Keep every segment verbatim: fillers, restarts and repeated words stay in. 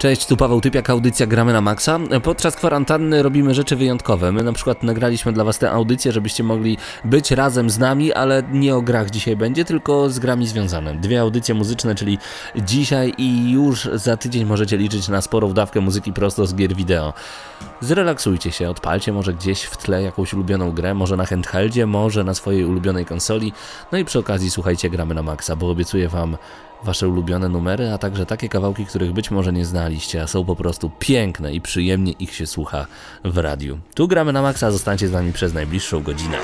Cześć, tu Paweł Typiak, audycja Gramy na Maxa. Podczas kwarantanny robimy rzeczy wyjątkowe. My na przykład nagraliśmy dla Was tę audycję, żebyście mogli być razem z nami, ale nie o grach dzisiaj będzie, tylko z grami związane. Dwie audycje muzyczne, czyli dzisiaj i już za tydzień możecie liczyć na sporą dawkę muzyki prosto z gier wideo. Zrelaksujcie się, odpalcie może gdzieś w tle jakąś ulubioną grę, może na handheldzie, może na swojej ulubionej konsoli. No i przy okazji słuchajcie Gramy na Maxa, bo obiecuję Wam Wasze ulubione numery, a także takie kawałki, których być może nie znaliście, a są po prostu piękne i przyjemnie ich się słucha w radiu. Tu Gramy na Maxa, zostańcie z nami przez najbliższą godzinę.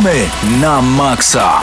Gramy na Maxa.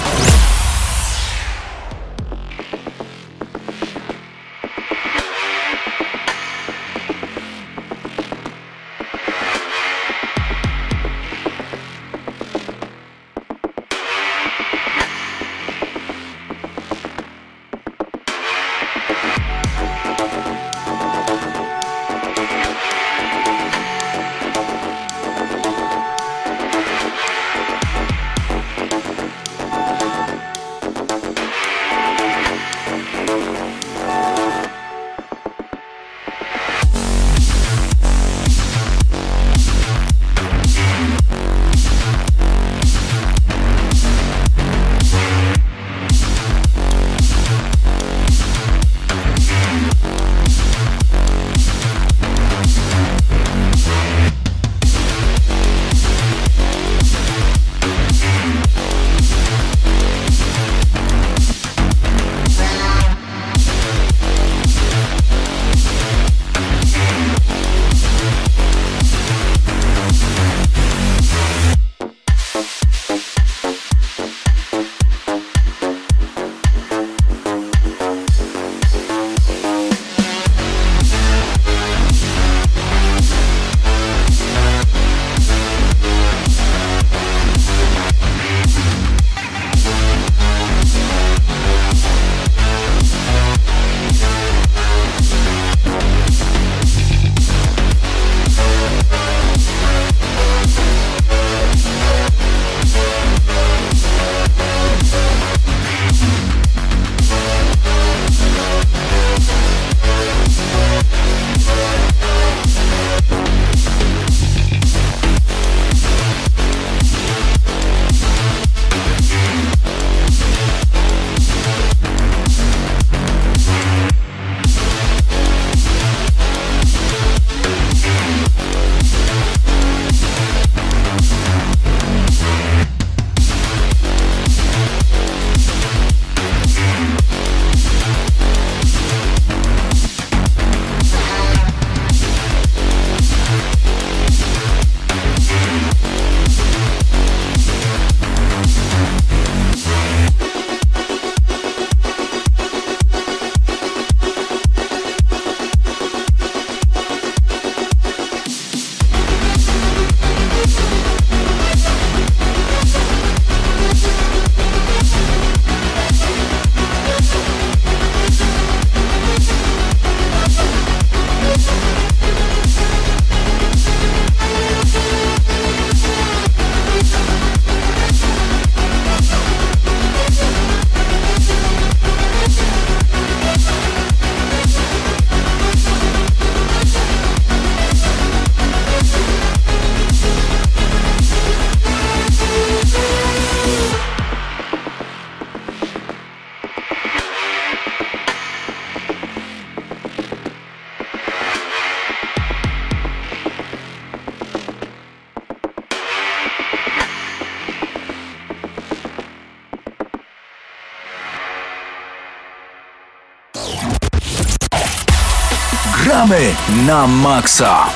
Gramy na Maxa.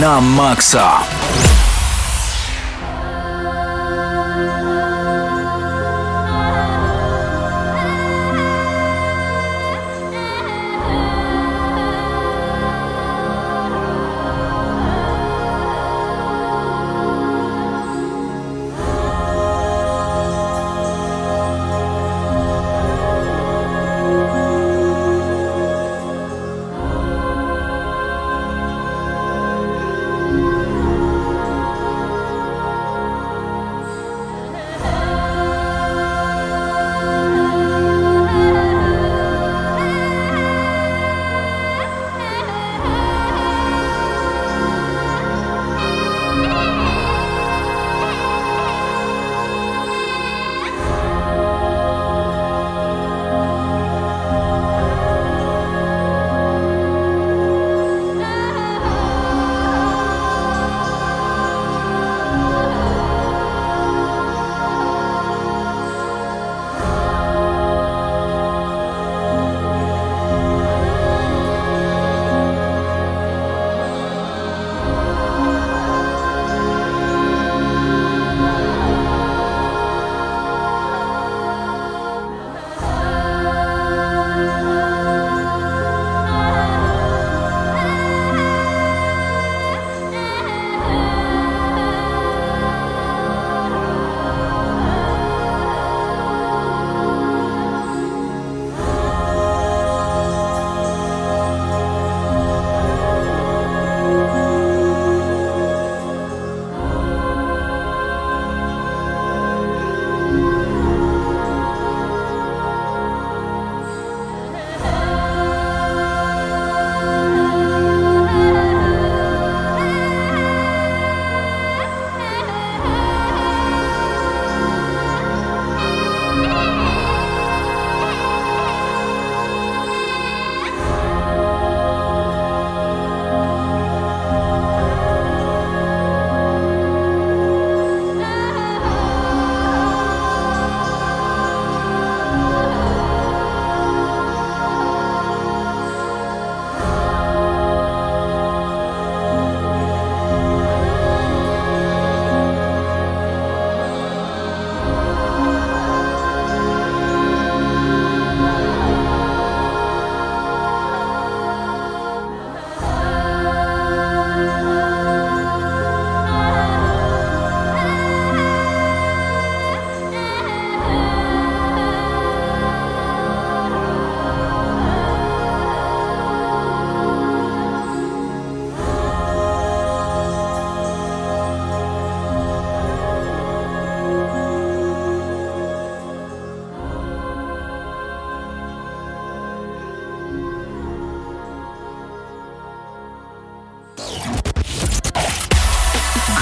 na Maxa.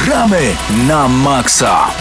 Gramy na Maxa.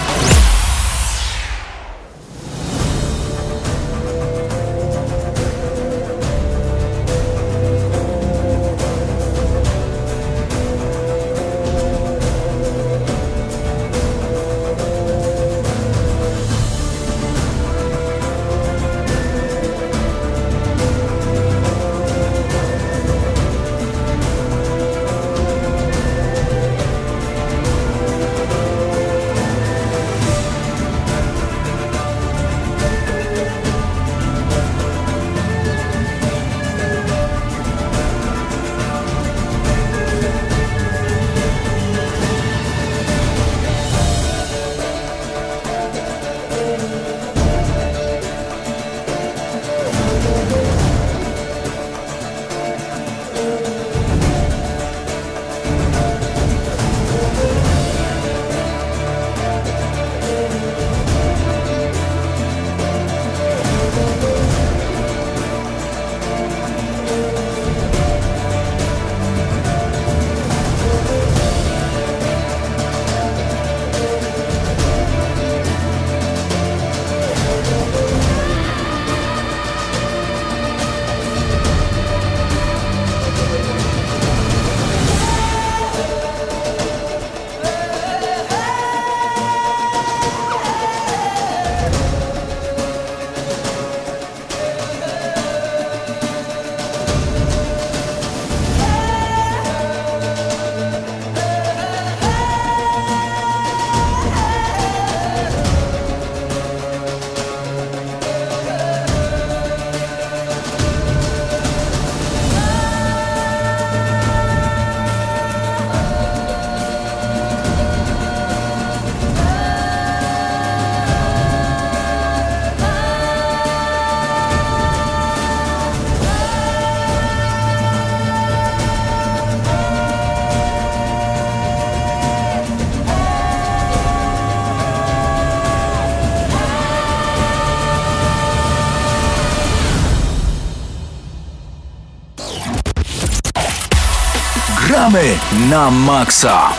Gramy na Maxa.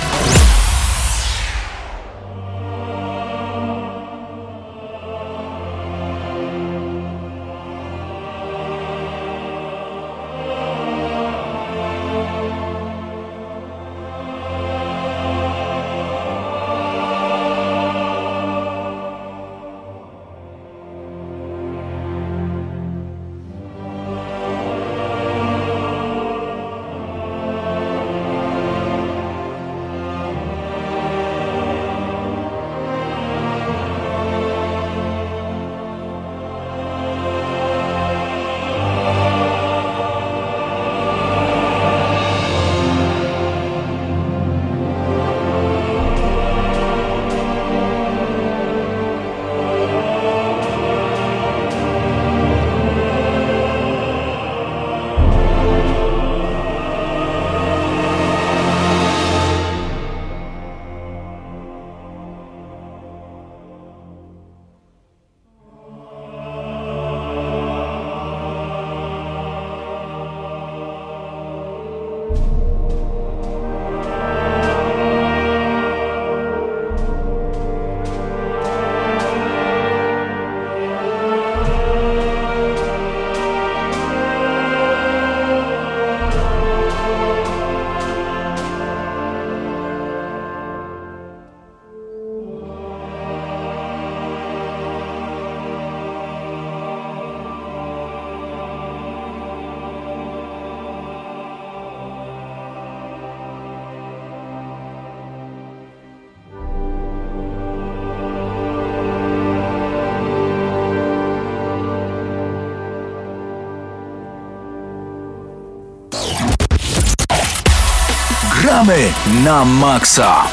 Gramy na Maxa.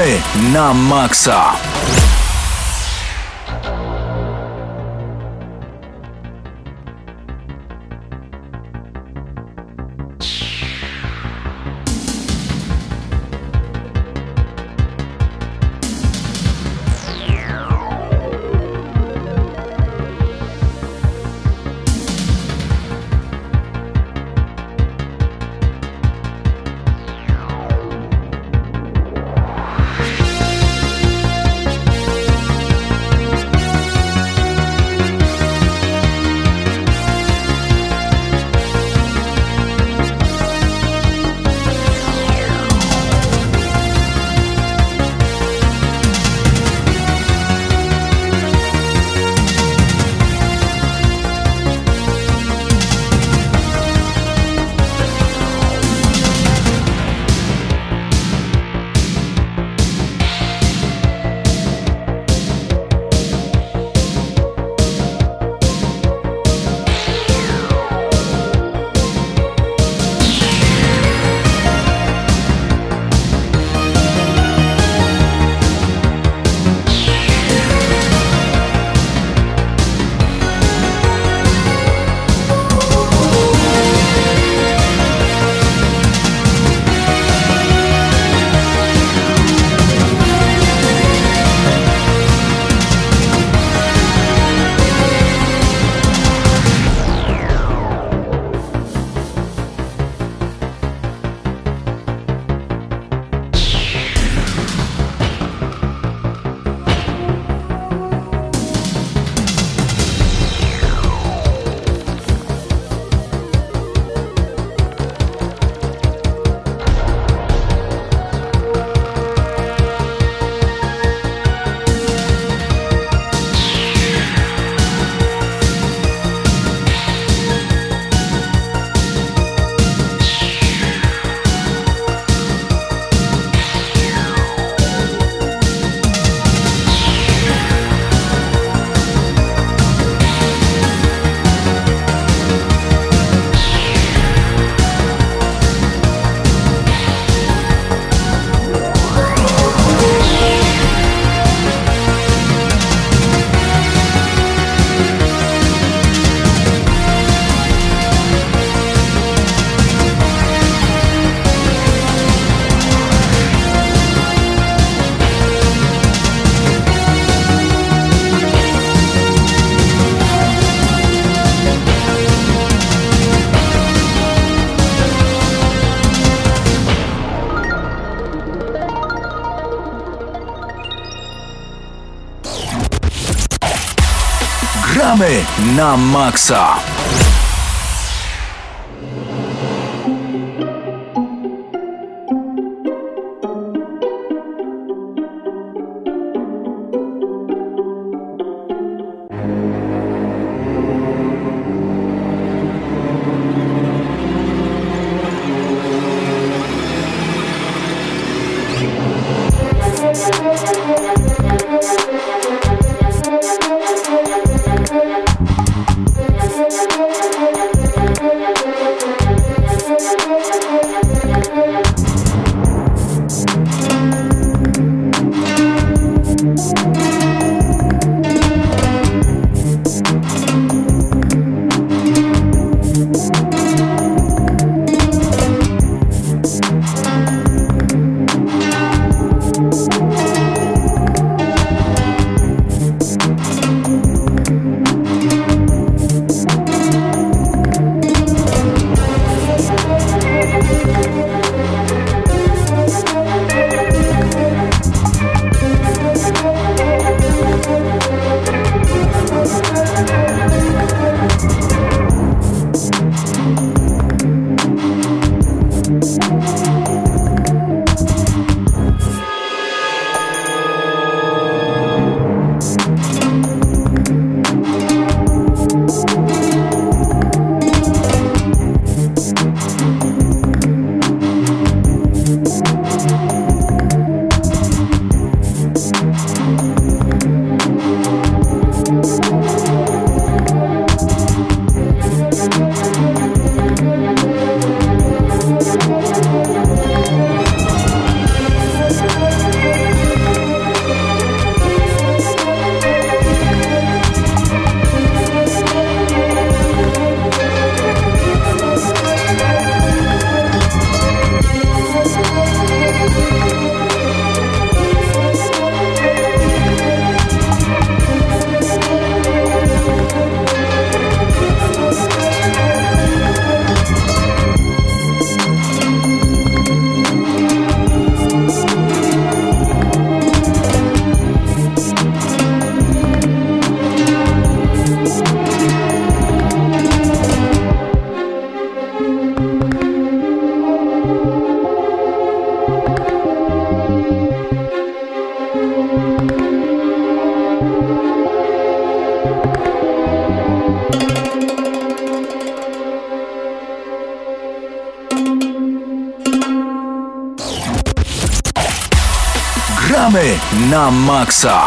Gramy na Maxa. Gramy na Maxa. Gramy na Maxa.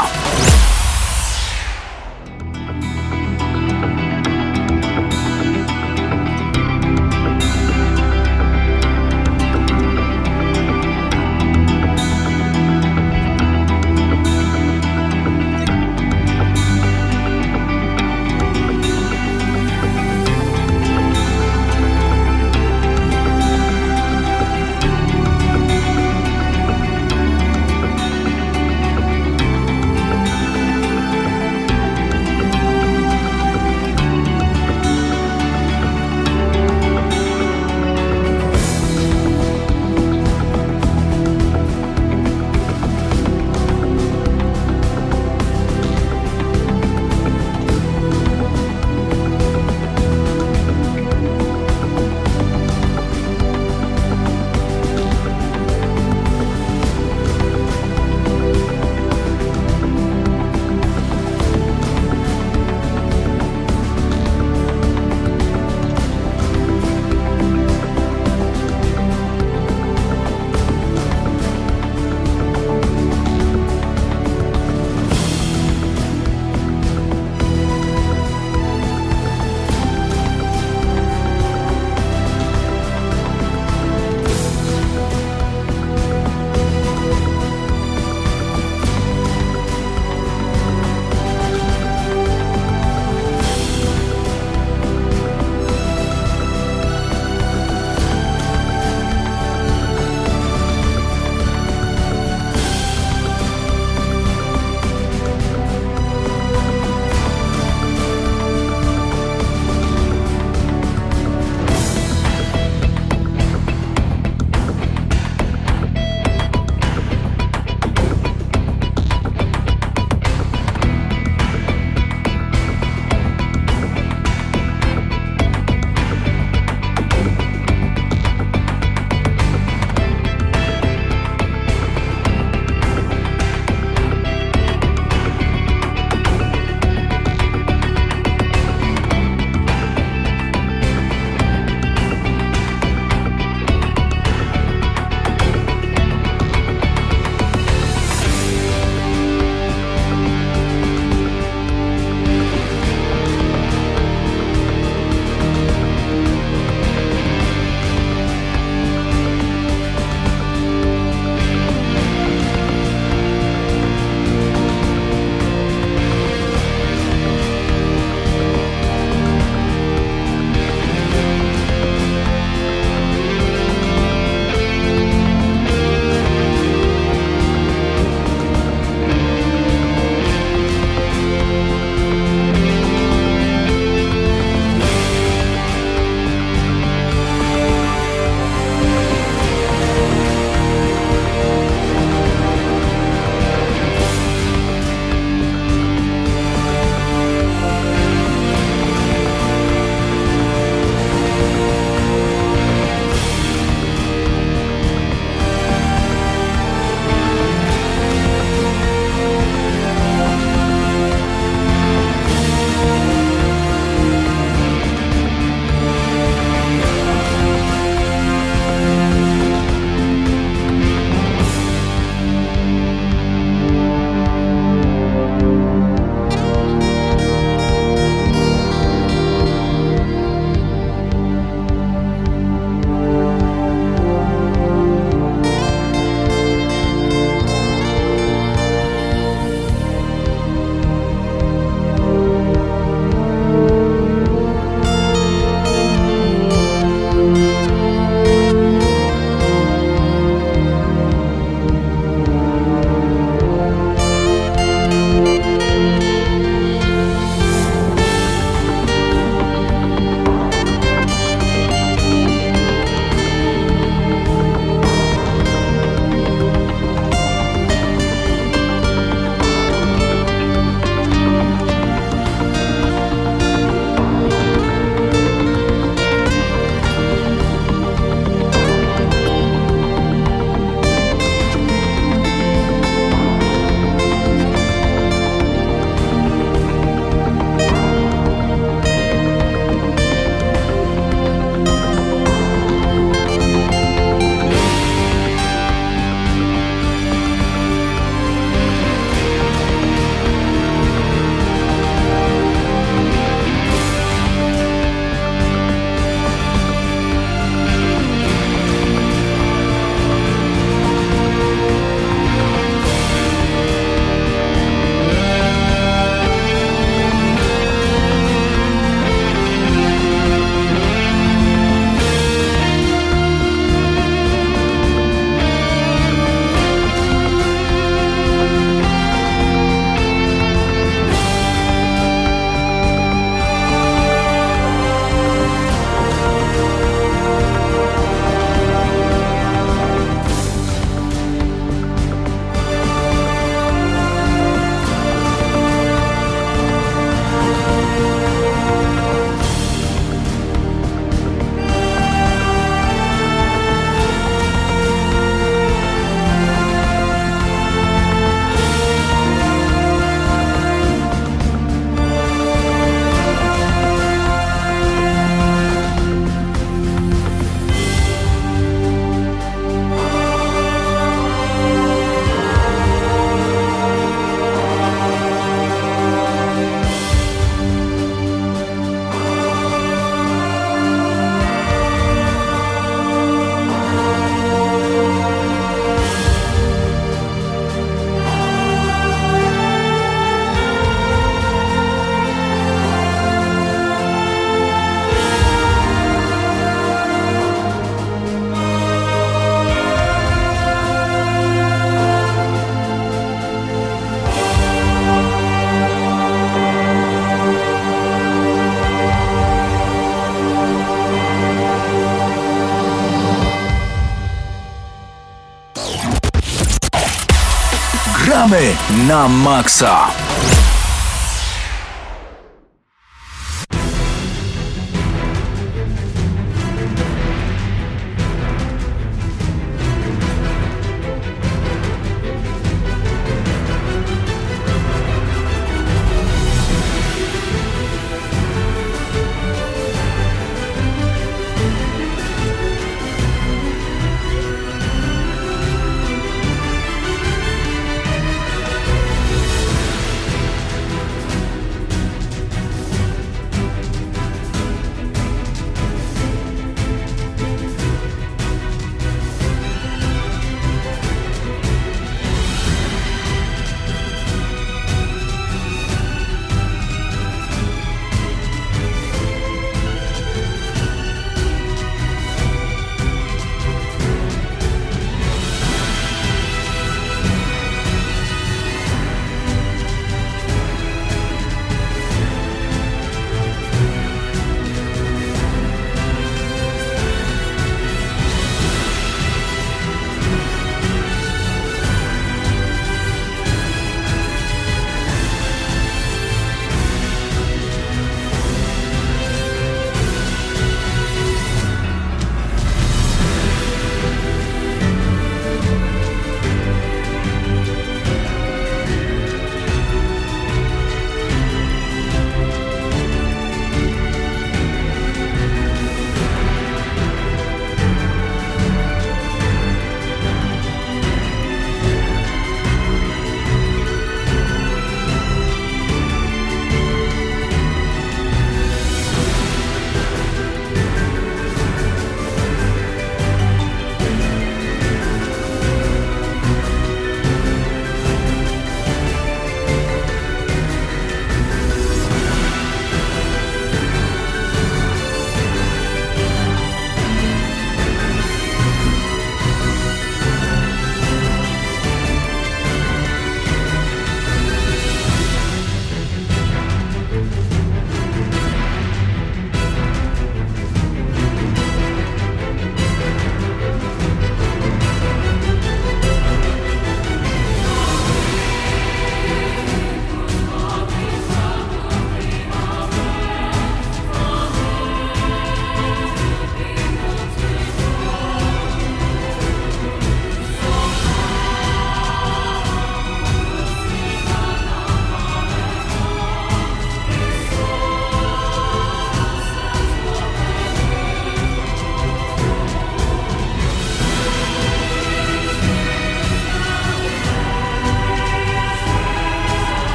Gramy na Maxa.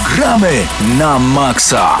Gramy na Maxa.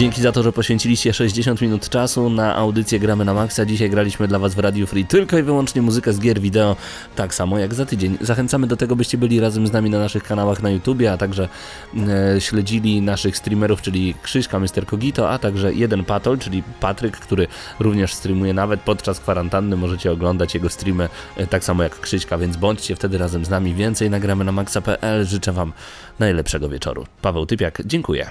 Dzięki za to, że poświęciliście sześćdziesiąt minut czasu na audycję Gramy na Maxa. Dzisiaj graliśmy dla Was w Radio Free tylko i wyłącznie muzykę z gier wideo, tak samo jak za tydzień. Zachęcamy do tego, byście byli razem z nami na naszych kanałach na YouTubie, a także e, śledzili naszych streamerów, czyli Krzyśka, mister Kogito, a także Jeden Patol, czyli Patryk, który również streamuje nawet podczas kwarantanny. Możecie oglądać jego streamy e, tak samo jak Krzyśka, więc bądźcie wtedy razem z nami. Więcej na Gramy na maxa kropka p l. Życzę Wam najlepszego wieczoru. Paweł Typiak, dziękuję.